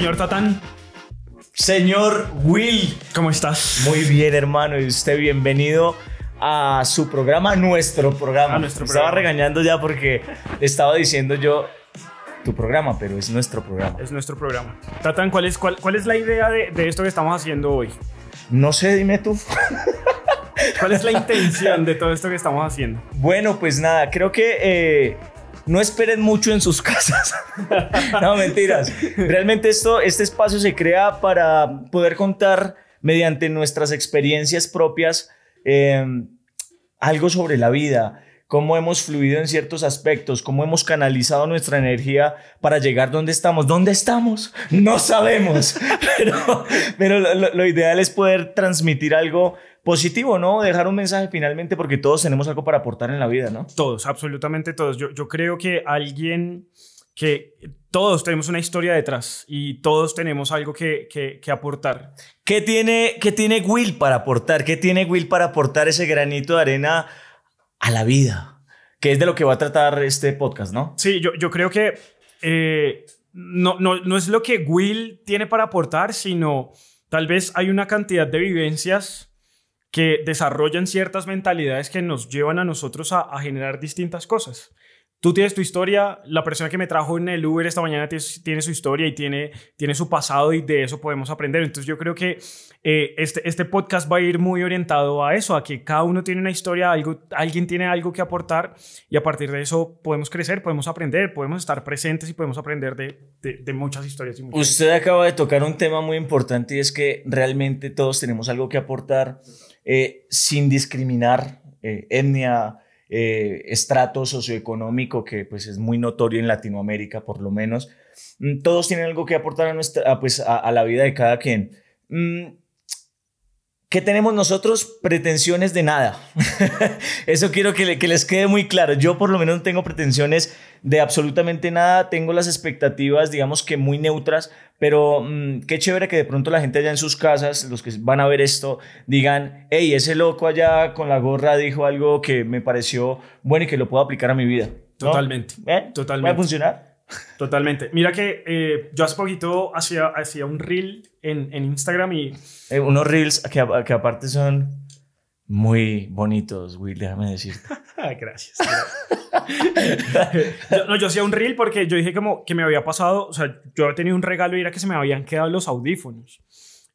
Señor Tatán. Señor Will. ¿Cómo estás? Muy bien, hermano. Y usted, bienvenido a su programa, nuestro programa. Estaba regañando ya porque estaba diciendo yo tu programa, pero es nuestro programa. Es nuestro programa. Tatán, ¿cuál es la idea de esto que estamos haciendo hoy? No sé, dime tú. ¿Cuál es la intención de todo esto que estamos haciendo? Bueno, pues nada, creo que no esperen mucho en sus casas. No, mentiras. Realmente este espacio se crea para poder contar mediante nuestras experiencias propias algo sobre la vida, cómo hemos fluido en ciertos aspectos, cómo hemos canalizado nuestra energía para llegar donde estamos. ¿Dónde estamos? No sabemos, pero lo ideal es poder transmitir algo positivo, ¿no? Dejar un mensaje finalmente, porque todos tenemos algo para aportar en la vida, ¿no? Todos, absolutamente todos. Yo creo que todos tenemos una historia detrás y todos tenemos algo que aportar. ¿Qué tiene Will para aportar? ¿Qué tiene Will para aportar ese granito de arena a la vida? Que es de lo que va a tratar este podcast, ¿no? Sí, yo creo que no es lo que Will tiene para aportar, sino tal vez hay una cantidad de vivencias que desarrollan ciertas mentalidades que nos llevan a nosotros a generar distintas cosas. Tú tienes tu historia, la persona que me trajo en el Uber esta mañana tiene su historia y tiene su pasado, y de eso podemos aprender. Entonces yo creo que este podcast va a ir muy orientado a eso, a que cada uno tiene una historia, alguien tiene algo que aportar, y a partir de eso podemos crecer, podemos aprender, podemos estar presentes y podemos aprender de muchas historias. Usted acaba de tocar un tema muy importante, y es que realmente todos tenemos algo que aportar. Sin discriminar etnia, estrato socioeconómico, que pues es muy notorio en Latinoamérica, por lo menos. Todos tienen algo que aportar a la vida de cada quien. ¿Qué tenemos nosotros? Pretensiones de nada. Eso quiero que les quede muy claro. Yo por lo menos no tengo pretensiones de absolutamente nada. Tengo las expectativas, digamos que muy neutras, pero qué chévere que de pronto la gente allá en sus casas, los que van a ver esto, digan: hey, ese loco allá con la gorra dijo algo que me pareció bueno y que lo puedo aplicar a mi vida. ¿No? Totalmente. Totalmente. ¿Va a funcionar? Totalmente. Mira que yo hace poquito hacía un reel en Instagram y... unos reels que aparte son... muy bonitos, Will, déjame decirte. Gracias. Yo hacía un reel porque yo dije como que me había pasado, o sea, yo había tenido un regalo y era que se me habían quedado los audífonos.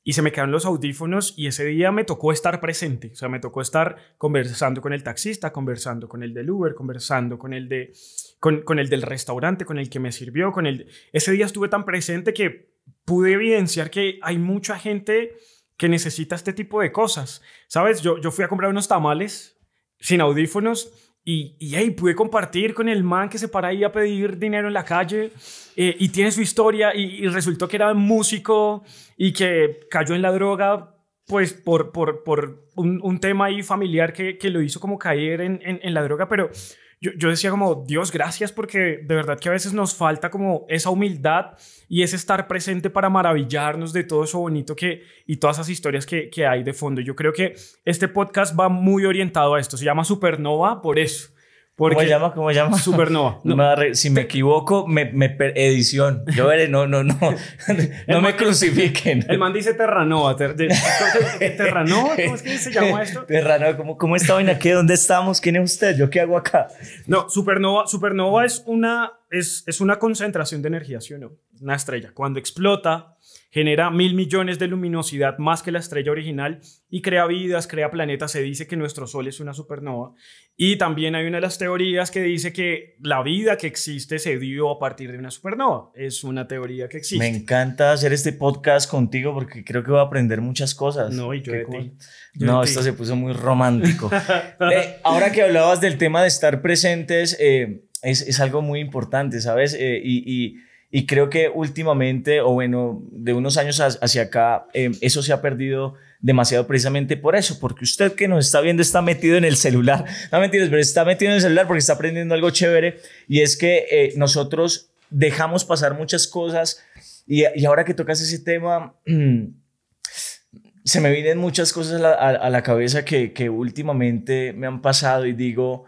Y se me quedaron los audífonos y ese día me tocó estar presente. O sea, me tocó estar conversando con el taxista, conversando con el del Uber, conversando con el del restaurante, con el que me sirvió, Ese día estuve tan presente que pude evidenciar que hay mucha gente que necesita este tipo de cosas, ¿sabes? Yo fui a comprar unos tamales sin audífonos y ahí pude compartir con el man que se para ahí a pedir dinero en la calle y tiene su historia y resultó que era músico y que cayó en la droga pues por un tema ahí familiar que lo hizo como caer en la droga, pero yo decía como: Dios, gracias, porque de verdad que a veces nos falta como esa humildad y ese estar presente para maravillarnos de todo eso bonito y todas esas historias que hay de fondo. Yo creo que este podcast va muy orientado a esto. Se llama Supernova por eso. ¿Cómo se llama? Supernova. No. Si me equivoco, edición. Yo veré, no. No me crucifiquen. El man dice Terranova. ¿Terranova? ¿Cómo es que se llama esto? Terranova. ¿Cómo está hoy aquí? ¿Dónde estamos? ¿Quién es usted? ¿Yo qué hago acá? No, Supernova es una concentración de energía, ¿sí o no? Una estrella. Cuando explota, genera 1.000 millones de luminosidad más que la estrella original y crea vidas, crea planetas. Se dice que nuestro Sol es una supernova. Y también hay una de las teorías que dice que la vida que existe se dio a partir de una supernova. Es una teoría que existe. Me encanta hacer este podcast contigo porque creo que voy a aprender muchas cosas. No, y yo de ti. No, esto se puso muy romántico. Ahora que hablabas del tema de estar presentes, es algo muy importante, ¿sabes? Y creo que últimamente, o bueno, de unos años hacia acá, eso se ha perdido demasiado, precisamente por eso, porque usted que nos está viendo está metido en el celular. No, mentiras, pero está metido en el celular porque está aprendiendo algo chévere, y es que nosotros dejamos pasar muchas cosas, y ahora que tocas ese tema, se me vienen muchas cosas a la cabeza que últimamente me han pasado, y digo,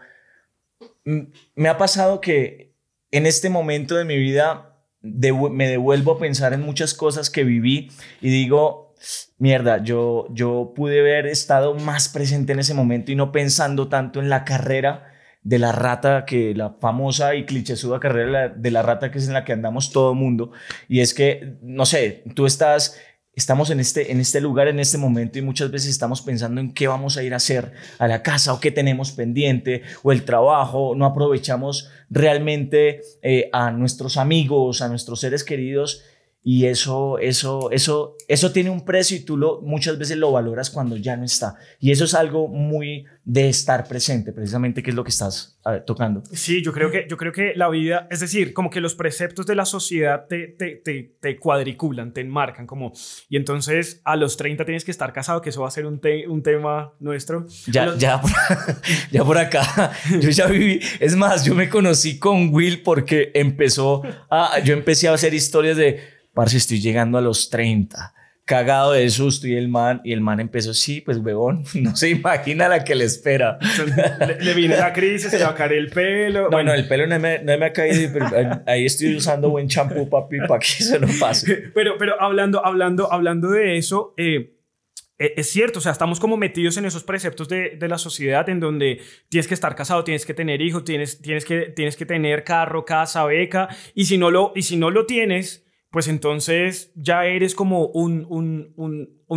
me ha pasado que en este momento de mi vida me devuelvo a pensar en muchas cosas que viví y digo, mierda, yo pude haber estado más presente en ese momento y no pensando tanto en la carrera de la rata, que la famosa y clichésuda carrera de la rata, que es en la que andamos todo el mundo. Y es que, no sé, estamos en este lugar, en este momento, y muchas veces estamos pensando en qué vamos a ir a hacer a la casa o qué tenemos pendiente o el trabajo. No aprovechamos realmente a nuestros amigos, a nuestros seres queridos, y eso tiene un precio y tú muchas veces lo valoras cuando ya no está. Y eso es algo muy de estar presente, precisamente, que es lo que estás tocando. Sí, yo creo que la vida, es decir, como que los preceptos de la sociedad te cuadriculan, te enmarcan, como, y entonces a los 30 tienes que estar casado, que eso va a ser un tema nuestro. Ya por acá, yo ya viví, es más, yo me conocí con Will porque yo empecé a hacer historias de, parce, estoy llegando a los 30. Cagado de susto, y el man empezó, sí, pues huevón, no se imagina la que le espera. Le vino la crisis, se va a caer el pelo. No, bueno, el pelo no me ha caído, pero ahí estoy usando buen champú, papi, para que se lo pase. Pero hablando de eso, es cierto, o sea, estamos como metidos en esos preceptos de la sociedad, en donde tienes que estar casado, tienes que tener hijos, tienes que tener carro, casa, beca, y si no lo tienes, pues entonces ya eres como un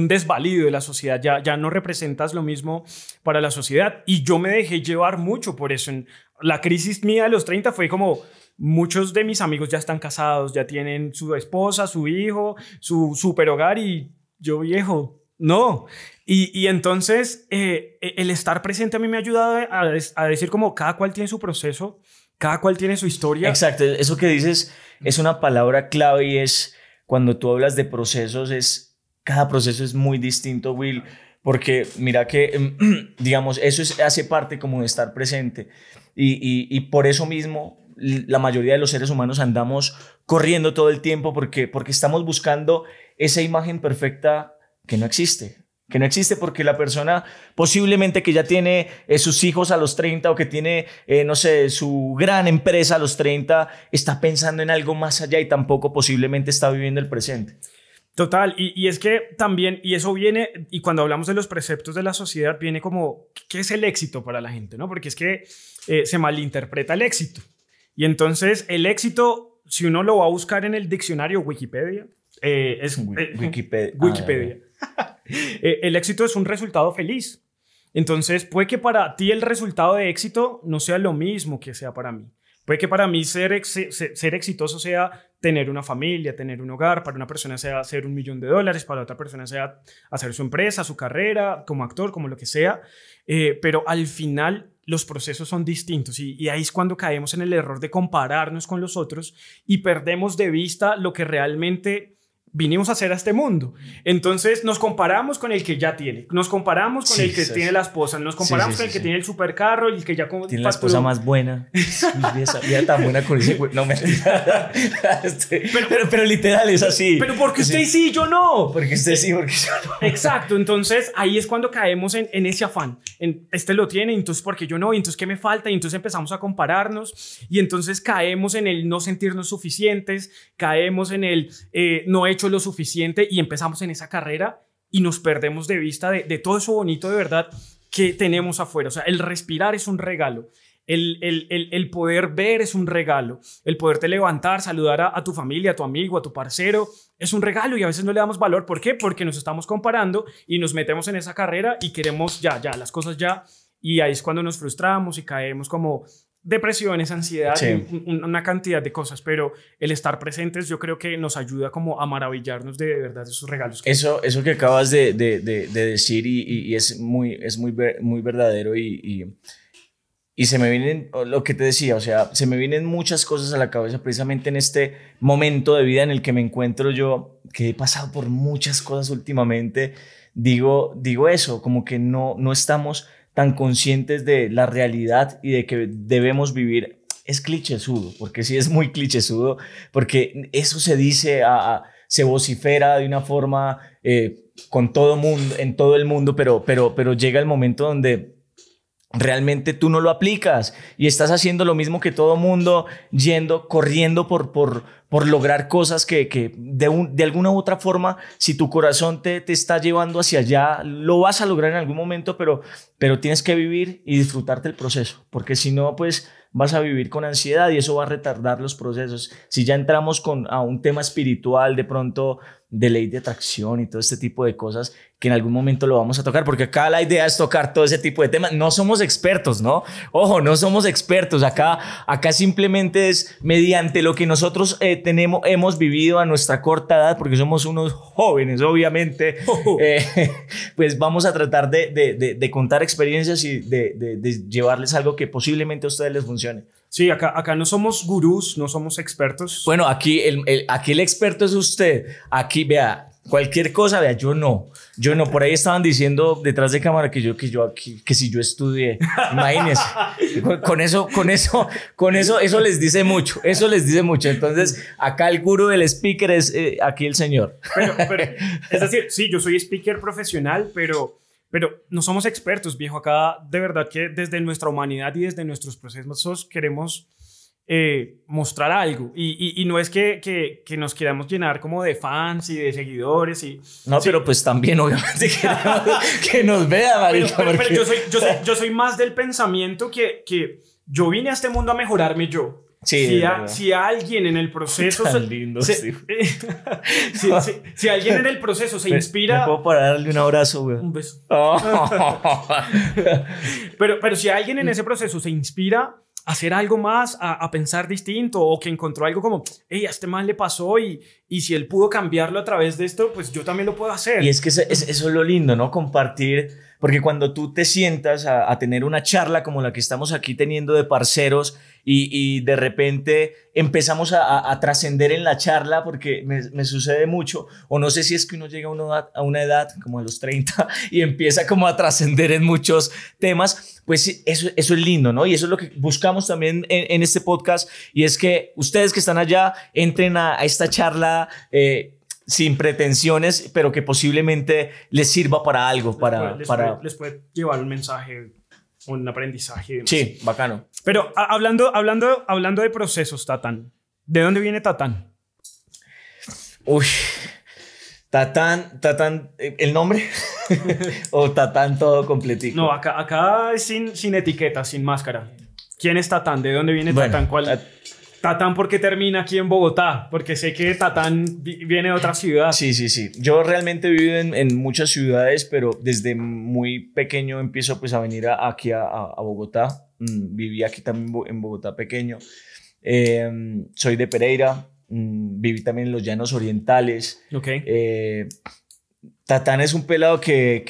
desvalido de la sociedad, ya no representas lo mismo para la sociedad. Y yo me dejé llevar mucho por eso. La crisis mía de los 30 fue como, muchos de mis amigos ya están casados, ya tienen su esposa, su hijo, su super hogar, y yo, viejo, no. Y entonces el estar presente a mí me ha ayudado a decir como, cada cual tiene su proceso, cada cual tiene su historia. Exacto, eso que dices es una palabra clave, y es, cuando tú hablas de procesos, cada proceso es muy distinto, Will, porque mira que, digamos, hace parte como de estar presente, y por eso mismo la mayoría de los seres humanos andamos corriendo todo el tiempo, porque estamos buscando esa imagen perfecta que no existe. Que no existe, porque la persona posiblemente que ya tiene sus hijos a los 30, o que tiene, no sé, su gran empresa a los 30, está pensando en algo más allá, y tampoco posiblemente está viviendo el presente. Total, y es que también, y eso viene, y cuando hablamos de los preceptos de la sociedad, viene como, ¿qué es el éxito para la gente? ¿No? Porque es que se malinterpreta el éxito. Y entonces el éxito, si uno lo va a buscar en el diccionario Wikipedia, es Wikipedia. El éxito es un resultado feliz. Entonces puede que para ti el resultado de éxito no sea lo mismo que sea para mí. Puede que para mí ser exitoso sea tener una familia, tener un hogar. Para una persona sea hacer $1 millón, para otra persona sea hacer su empresa, su carrera, como actor, como lo que sea. Pero al final los procesos son distintos, y ahí es cuando caemos en el error de compararnos con los otros y perdemos de vista lo que realmente vinimos a hacer a este mundo. Entonces nos comparamos con el que ya tiene, nos comparamos con el que tiene la esposa, nos comparamos con el que tiene el supercarro, y el que ya tiene la esposa más buena. Vida tan buena con ese güey. No, mentira. Pero literal es así. Pero porque usted sí y yo no. Porque usted sí, porque yo no. Exacto. Entonces ahí es cuando caemos en ese afán. Este lo tiene, entonces porque yo no, entonces qué me falta, y entonces empezamos a compararnos, y entonces caemos en el no sentirnos suficientes, caemos en el no he hecho lo suficiente, y empezamos en esa carrera y nos perdemos de vista de todo eso bonito de verdad que tenemos afuera. O sea, el respirar es un regalo, el poder ver es un regalo, el poderte levantar, saludar a tu familia, a tu amigo, a tu parcero, es un regalo, y a veces no le damos valor. ¿Por qué? Porque nos estamos comparando y nos metemos en esa carrera y queremos ya las cosas ya, y ahí es cuando nos frustramos y caemos como depresiones, ansiedad, sí, una cantidad de cosas. Pero el estar presentes yo creo que nos ayuda como a maravillarnos de verdad de esos regalos. Eso que acabas de decir, y es muy verdadero, y se me vienen, lo que te decía, o sea, se me vienen muchas cosas a la cabeza precisamente en este momento de vida en el que me encuentro yo, que he pasado por muchas cosas últimamente. Digo eso, como que no estamos tan conscientes de la realidad y de que debemos vivir. Es clichésudo, porque sí es muy clichésudo, porque eso se dice, se vocifera de una forma con todo mundo, en todo el mundo, pero llega el momento donde realmente tú no lo aplicas y estás haciendo lo mismo que todo mundo, yendo, corriendo por lograr cosas que de alguna u otra forma, si tu corazón te está llevando hacia allá, lo vas a lograr en algún momento, pero tienes que vivir y disfrutarte el proceso, porque si no, pues vas a vivir con ansiedad y eso va a retardar los procesos. Si ya entramos a un tema espiritual, de pronto de ley de atracción y todo este tipo de cosas, que en algún momento lo vamos a tocar, porque acá la idea es tocar todo ese tipo de temas. No somos expertos, ¿no? Ojo, no somos expertos. Acá simplemente es mediante lo que nosotros hemos vivido a nuestra corta edad, porque somos unos jóvenes, obviamente. Pues vamos a tratar de contar experiencias y de llevarles algo que posiblemente a ustedes les funcione. Sí, acá no somos gurús, no somos expertos. Bueno, aquí el experto es usted. Aquí, vea, cualquier cosa, vea, yo no. Por ahí estaban diciendo detrás de cámara que si yo estudié. Imagínense. Eso les dice mucho. Eso les dice mucho. Entonces, acá el gurú del speaker es aquí el señor. Pero, es decir, sí, yo soy speaker profesional, pero no somos expertos, viejo. Acá de verdad que desde nuestra humanidad y desde nuestros procesos queremos mostrar algo. Y no es que nos queramos llenar como de fans y de seguidores. Pero pues también obviamente queremos que nos vea, marica. Pero yo soy más del pensamiento que yo vine a este mundo a mejorarme yo. Sí, si alguien en el proceso si alguien en el proceso se inspira, ¿me puedo parar, darle un abrazo, güey? Un beso. Pero si alguien en ese proceso se inspira a hacer algo más, a pensar distinto, o que encontró algo como, hey, a este man le pasó y si él pudo cambiarlo a través de esto, pues yo también lo puedo hacer. Y es que eso es lo lindo, ¿no? Compartir. Porque cuando tú te sientas a tener una charla como la que estamos aquí teniendo de parceros y de repente empezamos a trascender en la charla, porque me sucede mucho, o no sé si es que uno llega a una edad como a los 30 y empieza como a trascender en muchos temas, pues eso es lindo, ¿no? Y eso es lo que buscamos también en este podcast, y es que ustedes que están allá entren a esta charla sin pretensiones, pero que posiblemente les sirva para algo. Les puede llevar un mensaje, un aprendizaje. Demás. Sí, bacano. Pero hablando de procesos, Tatán, ¿de dónde viene Tatán? Uy, Tatán, ¿el nombre? ¿O Tatán todo completito? No, acá es sin etiqueta, sin máscara. ¿Quién es Tatán? ¿De dónde viene Tatán? Tatán, ¿por qué termina aquí en Bogotá? Porque sé que Tatán viene de otra ciudad. Sí. Yo realmente vivo en muchas ciudades, pero desde muy pequeño empiezo pues a venir aquí a Bogotá. Viví aquí también en Bogotá pequeño. Soy de Pereira. Viví también en los Llanos Orientales. Okay. Tatán es un pelado que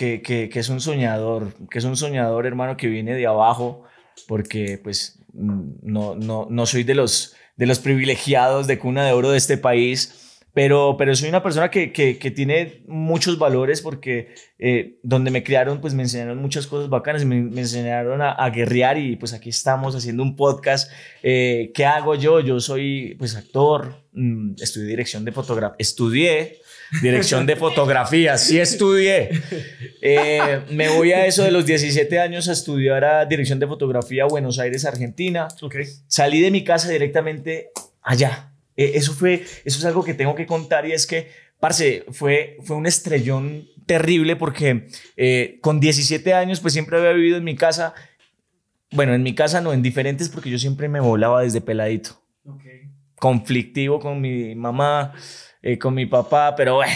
es un soñador. Que es un soñador, hermano, que viene de abajo. Porque pues no soy de los privilegiados de cuna de oro de este país, pero soy una persona que tiene muchos valores, porque donde me criaron pues me enseñaron muchas cosas bacanas, me enseñaron a guerrear, y pues aquí estamos haciendo un podcast. ¿Qué hago yo? Yo soy pues actor, estudié dirección de fotografía, sí estudié. Me voy a eso de los 17 años a estudiar a dirección de fotografía a Buenos Aires, Argentina. Okay. Salí de mi casa directamente allá. Eso es algo que tengo que contar, y es que, parce, fue un estrellón terrible, porque con 17 años pues siempre había vivido en mi casa. Bueno, en mi casa no, en diferentes, porque yo siempre me volaba desde peladito. Okay. Conflictivo con mi mamá, con mi papá, pero bueno,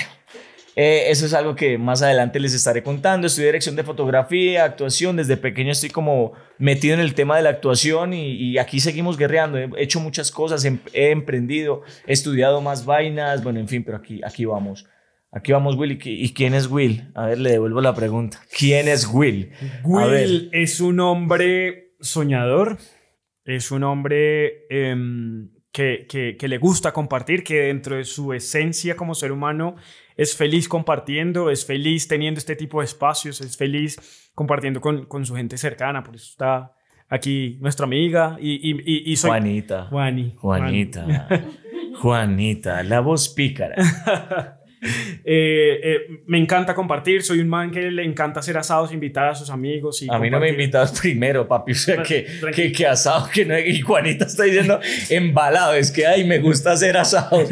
eso es algo que más adelante les estaré contando. Estudié dirección de fotografía, actuación. Desde pequeño estoy como metido en el tema de la actuación, y aquí seguimos guerreando. He hecho muchas cosas, he emprendido, he estudiado más vainas, bueno, en fin, pero aquí vamos. Aquí vamos, Will. ¿Y quién es Will? A ver, le devuelvo la pregunta. ¿Quién es Will? Will es un hombre soñador, es un hombre que le gusta compartir, que dentro de su esencia como ser humano es feliz compartiendo, es feliz teniendo este tipo de espacios, es feliz compartiendo con su gente cercana. Por eso está aquí nuestra amiga y soy Juanita. Juanita. Juanita, la voz pícara. Me encanta compartir, soy un man que le encanta hacer asados, invitar a sus amigos y a compartir. Mí no me invitas primero, papi, o sea, que asado, que no, y Juanita está diciendo embalado, es que ay, me gusta hacer asados.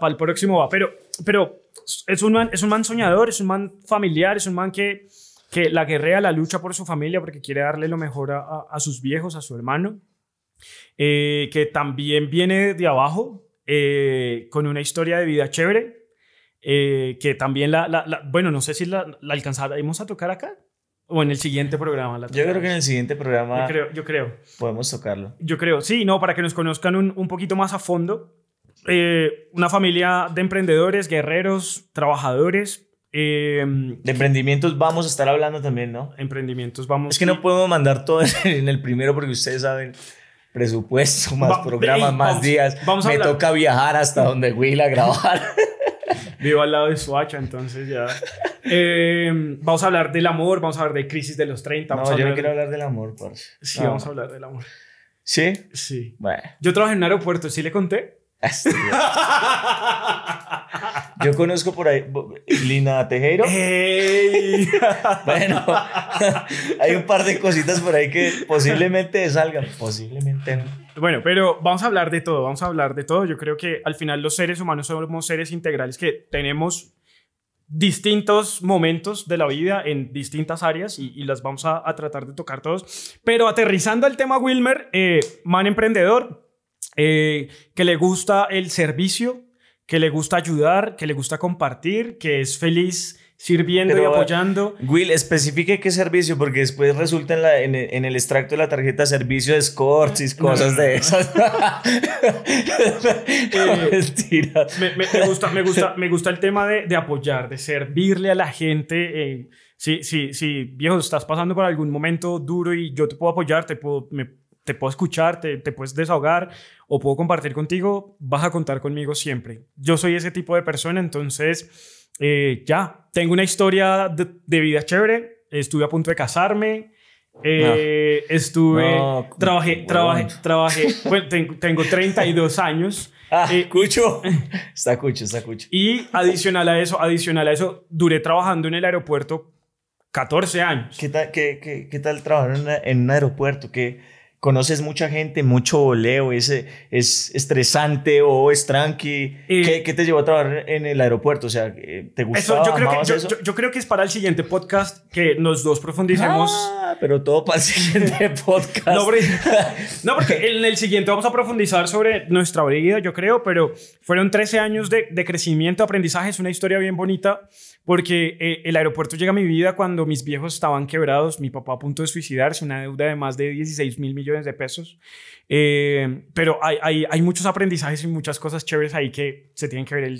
Para el próximo va, pero es un man soñador, es un man familiar, es un man que la guerrea, la lucha por su familia porque quiere darle lo mejor a sus viejos, a su hermano, que también viene de abajo, con una historia de vida chévere, que también bueno, no sé si la alcanzaremos a tocar acá o en el siguiente programa. Yo creo que en el siguiente programa yo creo. Podemos tocarlo. Yo creo, sí, no, para que nos conozcan un poquito más a fondo. Una familia de emprendedores, guerreros, trabajadores. De emprendimientos vamos a estar hablando también, ¿no? Emprendimientos vamos. Es que no podemos mandar todo en el primero porque ustedes saben, presupuesto, más programas, más días. Me toca viajar hasta donde Will a grabar. Vivo al lado de Soacha, entonces ya. Vamos a hablar del amor, vamos a hablar de crisis de los 30. No, yo no quiero hablar del amor, parce. Sí, vamos a hablar del amor. ¿Sí? Sí. Bueno. Yo trabajé en un aeropuerto, ¿sí le conté? Yo conozco por ahí Lina Tejero. Hey. Bueno, hay un par de cositas por ahí que posiblemente salgan, posiblemente no. Bueno, pero vamos a hablar de todo, vamos a hablar de todo. Yo creo que al final los seres humanos somos seres integrales que tenemos distintos momentos de la vida en distintas áreas y las vamos a tratar de tocar todos. Pero aterrizando al tema, Wilmer, man emprendedor, que le gusta el servicio, que le gusta ayudar, que le gusta compartir, que es feliz sirviendo y apoyando. Will, especifique qué servicio, porque después resulta en el extracto de la tarjeta servicio de escorts y cosas de esas. Mentira. Me gusta el tema de apoyar, de servirle a la gente. Sí, viejo, estás pasando por algún momento duro y yo te puedo apoyar, te puedo escuchar, te puedes desahogar o puedo compartir contigo, vas a contar conmigo siempre. Yo soy ese tipo de persona, entonces ya, tengo una historia de vida chévere, estuve a punto de casarme, trabajé, bueno, tengo 32 años. Cucho. Está cucho. Y adicional a eso, duré trabajando en el aeropuerto 14 años. ¿Qué tal trabajar en un aeropuerto? ¿Conoces mucha gente, mucho voleo, es estresante o es tranqui? ¿Qué te llevó a trabajar en el aeropuerto? O sea, ¿te gustaba? Yo creo que es para el siguiente podcast que los dos profundicemos. Pero todo para el siguiente podcast. No, porque en el siguiente vamos a profundizar sobre nuestra vida, yo creo, pero fueron 13 años de crecimiento, aprendizaje. Es una historia bien bonita porque el aeropuerto llega a mi vida cuando mis viejos estaban quebrados, mi papá a punto de suicidarse, una deuda de más de 16.000 millones de pesos, pero hay muchos aprendizajes y muchas cosas chéveres ahí que se tienen que ver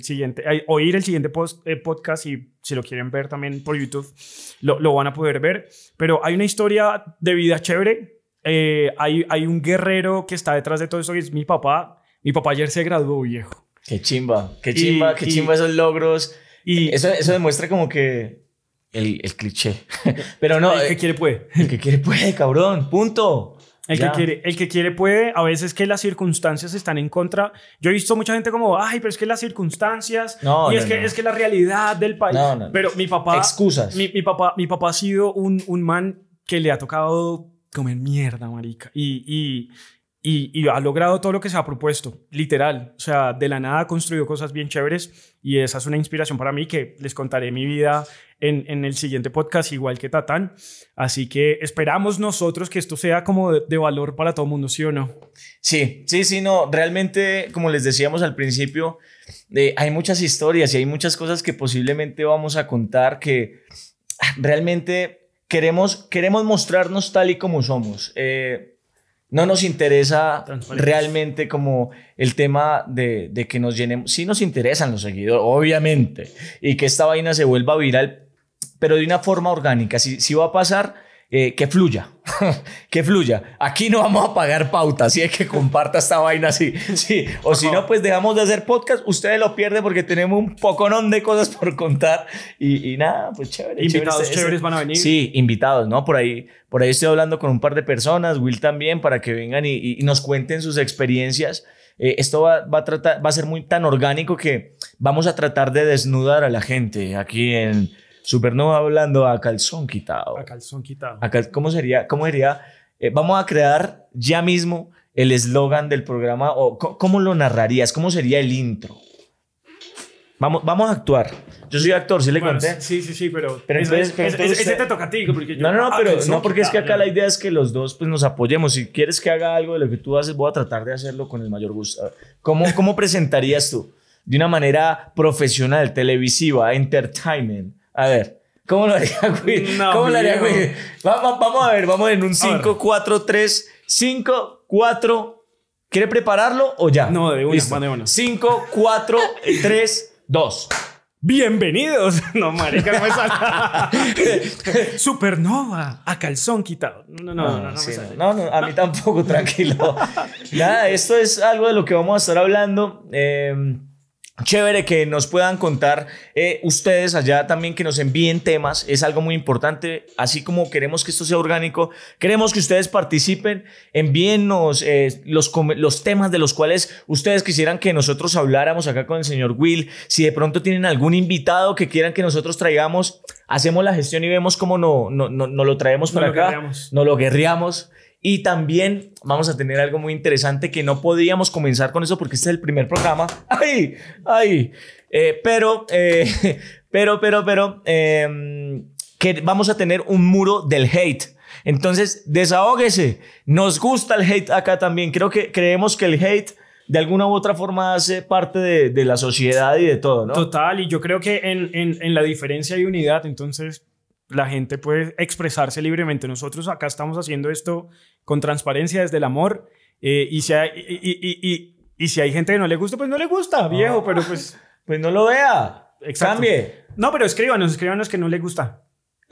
oír el siguiente podcast, y si lo quieren ver también por YouTube lo van a poder ver, pero hay una historia de vida chévere, hay un guerrero que está detrás de todo eso y es mi papá ayer se graduó, viejo. Qué chimba esos logros, y eso demuestra como que el cliché, pero no, el que quiere puede, cabrón, punto. El que quiere puede, a veces que las circunstancias están en contra. Yo he visto mucha gente como, ay, pero es que las circunstancias, es que la realidad del país. No. Pero mi papá, excusas. Mi papá ha sido un man que le ha tocado comer mierda, marica. Y ha logrado todo lo que se ha propuesto, literal. O sea, de la nada ha construido cosas bien chéveres y esa es una inspiración para mí, que les contaré mi vida en el siguiente podcast, igual que Tatán. Así que esperamos nosotros que esto sea como de valor para todo el mundo, ¿sí o no? Sí, no, realmente, como les decíamos al principio, hay muchas historias y hay muchas cosas que posiblemente vamos a contar que realmente queremos mostrarnos tal y como somos. No nos interesa realmente como el tema de que nos llenemos. Sí nos interesan los seguidores, obviamente, y que esta vaina se vuelva viral, pero de una forma orgánica. Si va a pasar, que fluya, que fluya. Aquí no vamos a pagar pauta, así es que comparta esta vaina así. Sí. O si no, pues dejamos de hacer podcast, ustedes lo pierden porque tenemos un poconón de cosas por contar y nada, pues chévere. Invitados chéveres van a venir. Sí, invitados, ¿no? Por ahí estoy hablando con un par de personas, Will también, para que vengan y nos cuenten sus experiencias. Esto va a ser muy tan orgánico que vamos a tratar de desnudar a la gente aquí en Supernova hablando a calzón quitado. A calzón quitado. ¿Cómo sería? Vamos a crear ya mismo el eslogan del programa. O ¿cómo lo narrarías? ¿Cómo sería el intro? Vamos a actuar. Yo soy actor, ¿sí le conté? Sí, pero entonces, ese te toca a ti. Porque yo, porque es que acá la idea es que los dos pues, nos apoyemos. Si quieres que haga algo de lo que tú haces, voy a tratar de hacerlo con el mayor gusto. ¿Cómo presentarías tú? De una manera profesional, televisiva, entertainment. A ver, ¿cómo lo haría, güey? Vamos a ver, vamos en un 5, 4, 3, 5, 4. ¿Quiere prepararlo o ya? No, de una. 5, 4, 3... 2. Bienvenidos. No, marica, no me sale. Supernova a calzón quitado. No, a mí tampoco, tranquilo. Nada, esto es algo de lo que vamos a estar hablando. Chévere que nos puedan contar ustedes allá también, que nos envíen temas, es algo muy importante. Así como queremos que esto sea orgánico, queremos que ustedes participen. Envíennos los temas de los cuales ustedes quisieran que nosotros habláramos acá con el señor Will. Si de pronto tienen algún invitado que quieran que nosotros traigamos, hacemos la gestión y vemos cómo no lo traemos para acá, no lo guerreamos. Y también vamos a tener algo muy interesante que no podíamos comenzar con eso porque este es el primer programa. Que vamos a tener un muro del hate. Entonces, desahóguese. Nos gusta el hate acá también. Creemos que el hate de alguna u otra forma hace parte de la sociedad y de todo, ¿no? Total, y yo creo que en la diferencia hay unidad, entonces... La gente puede expresarse libremente. Nosotros acá estamos haciendo esto con transparencia desde el amor. Y si hay gente que no le gusta, pues no le gusta, viejo. Pero pues no lo vea. Exacto. Cambie. No, pero escríbanos que no le gusta.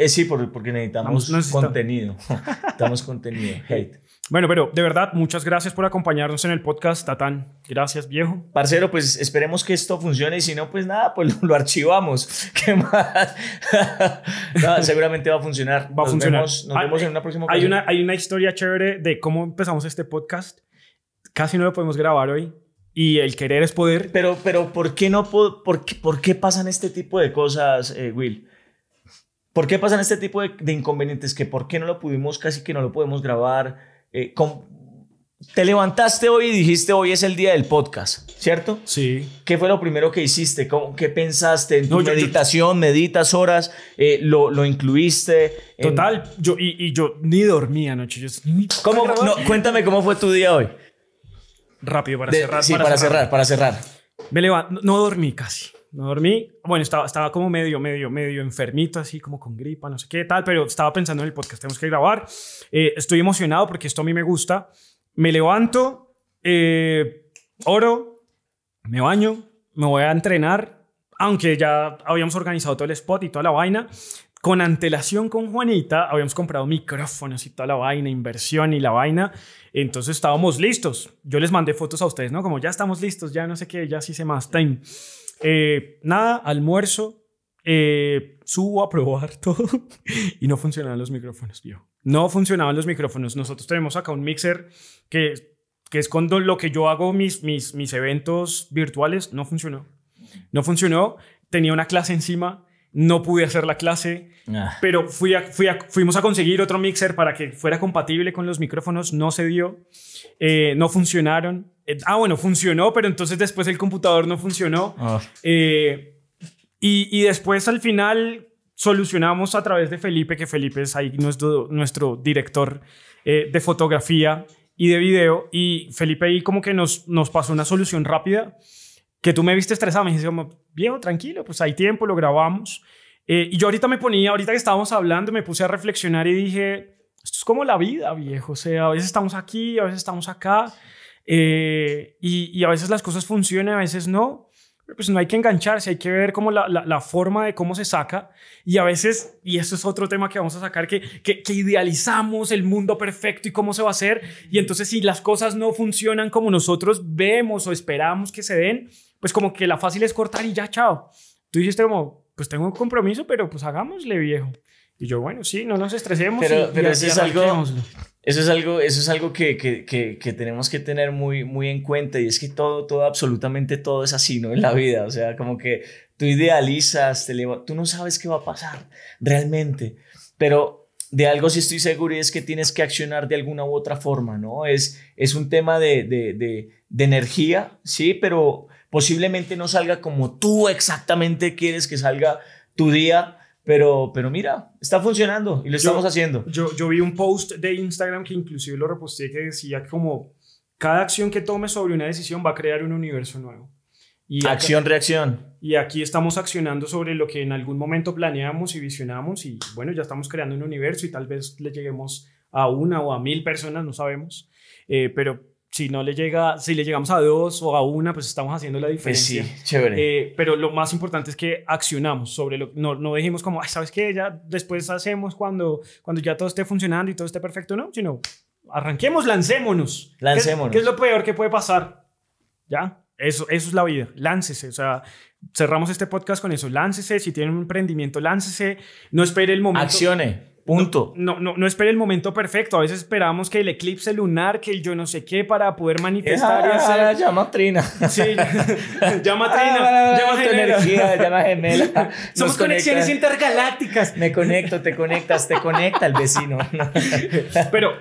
Sí, porque necesitamos contenido. Necesitamos contenido. Hate. Bueno, pero de verdad, muchas gracias por acompañarnos en el podcast, Tatán. Gracias, viejo. Parcero, pues esperemos que esto funcione y si no, pues nada, pues lo archivamos. ¿Qué más? No, seguramente va a funcionar. Nos vemos en una próxima ocasión. Hay una historia chévere de cómo empezamos este podcast. Casi no lo podemos grabar hoy. Y el querer es poder. Pero ¿por qué pasan este tipo de cosas, Will? ¿Por qué pasan este tipo de inconvenientes? Que ¿por qué no lo pudimos? Casi que no lo podemos grabar. Te levantaste hoy y dijiste hoy es el día del podcast, ¿cierto? Sí. ¿Qué fue lo primero que hiciste? ¿Qué pensaste? ¿En tu meditación? ¿Meditas horas? ¿Lo incluiste? Total, yo ni dormí anoche. Cuéntame cómo fue tu día hoy. Rápido, para cerrar. Me levanto, no dormí casi. No dormí. Bueno, estaba como medio enfermito, así como con gripa, no sé qué tal, pero estaba pensando en el podcast, tenemos que grabar. Estoy emocionado porque esto a mí me gusta. Me levanto, oro, me baño, me voy a entrenar, aunque ya habíamos organizado todo el spot y toda la vaina. Con antelación con Juanita, habíamos comprado micrófonos y toda la vaina, inversión y la vaina. Entonces estábamos listos. Yo les mandé fotos a ustedes, ¿no? Como ya estamos listos, ya no sé qué, ya sí se más time. Nada, almuerzo, subo a probar todo y no funcionaban los micrófonos, tío. No funcionaban los micrófonos. Nosotros tenemos acá un mixer que es cuando lo que yo hago mis eventos virtuales. No funcionó. Tenía una clase encima, no pude hacer la clase, pero fuimos a conseguir otro mixer para que fuera compatible con los micrófonos. No se dio, no funcionaron. Funcionó, pero entonces después el computador no funcionó. Y después al final solucionamos a través de Felipe, que Felipe es ahí nuestro director de fotografía y de video. Y Felipe ahí como que nos pasó una solución rápida que tú me viste estresado. Me dijiste como, viejo, tranquilo, pues hay tiempo, lo grabamos. Y yo ahorita que estábamos hablando, me puse a reflexionar y dije, esto es como la vida, viejo. O sea, a veces estamos aquí, a veces estamos acá. Y a veces las cosas funcionan, a veces no, pero pues no hay que engancharse, hay que ver como la forma de cómo se saca. Y a veces, y eso es otro tema que vamos a sacar, que idealizamos el mundo perfecto y cómo se va a hacer, y entonces si las cosas no funcionan como nosotros vemos o esperamos que se den, pues como que la fácil es cortar y ya, chao. Tú dijiste como, pues tengo un compromiso, pero pues hagámosle, viejo. Y yo, bueno, sí, no nos estresemos. Pero eso es algo... Eso es algo que tenemos que tener muy, muy en cuenta, y es que todo, absolutamente todo es así, ¿no? En la vida, o sea, como que tú idealizas, tú no sabes qué va a pasar realmente, pero de algo sí estoy seguro, y es que tienes que accionar de alguna u otra forma, ¿no? Es un tema de energía, sí, pero posiblemente no salga como tú exactamente quieres que salga tu día. Pero mira, está funcionando y lo estamos haciendo. Yo vi un post de Instagram que inclusive lo reposté, que decía como cada acción que tomes sobre una decisión va a crear un universo nuevo. Y acción-reacción. Y aquí estamos accionando sobre lo que en algún momento planeamos y visionamos, y bueno, ya estamos creando un universo, y tal vez le lleguemos a 1 o a 1000 personas, no sabemos, pero si le llegamos a 2 o a 1, pues estamos haciendo la diferencia. Pues sí, chévere. Pero lo más importante es que accionamos sobre lo que no dijimos como, ay, ¿sabes qué? Ya después hacemos cuando ya todo esté funcionando y todo esté perfecto, ¿no? Sino arranquemos, lancémonos. ¿Qué es lo peor que puede pasar? ¿Ya? Eso es la vida. Láncese, o sea, cerramos este podcast con eso. Láncese, si tienen un emprendimiento, láncese. No espere el momento. Accione. Punto. No espere el momento perfecto. A veces esperamos que el eclipse lunar, que el yo no sé qué, para poder manifestar y hacer. Llama Trina. Sí. Llama Trina. Llama energía, llama gemela. Somos conexiones intergalácticas. Me conecto, te conectas, te conecta el vecino. Pero,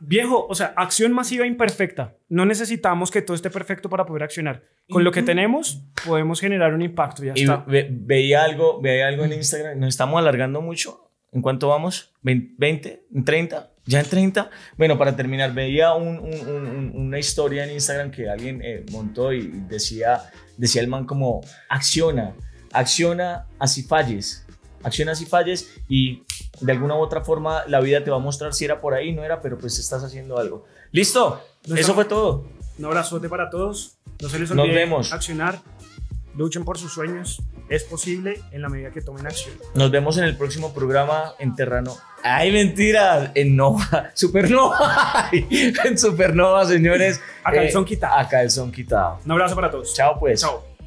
viejo, o sea, acción masiva imperfecta. No necesitamos que todo esté perfecto para poder accionar. Con lo que tenemos, podemos generar un impacto. Ya está. Veía algo en Instagram. Nos estamos alargando mucho. ¿En cuánto vamos? ¿20? ¿En 30? ¿Ya en 30? Bueno, para terminar, veía una historia en Instagram que alguien montó, y decía el man como, acciona así falles. Acciona así falles, y de alguna u otra forma la vida te va a mostrar si era por ahí, no era, pero pues estás haciendo algo. ¡Listo! Eso fue todo. Un abrazote para todos. No se les olvide. Nos vemos. Accionar. Luchen por sus sueños. Es posible en la medida que tomen acción. Nos vemos en el próximo programa en Terrano. ¡Ay, mentira! En Nova. ¡Supernova! En Supernova, señores. A calzón quitado. Un abrazo para todos. Chao, pues. Chao.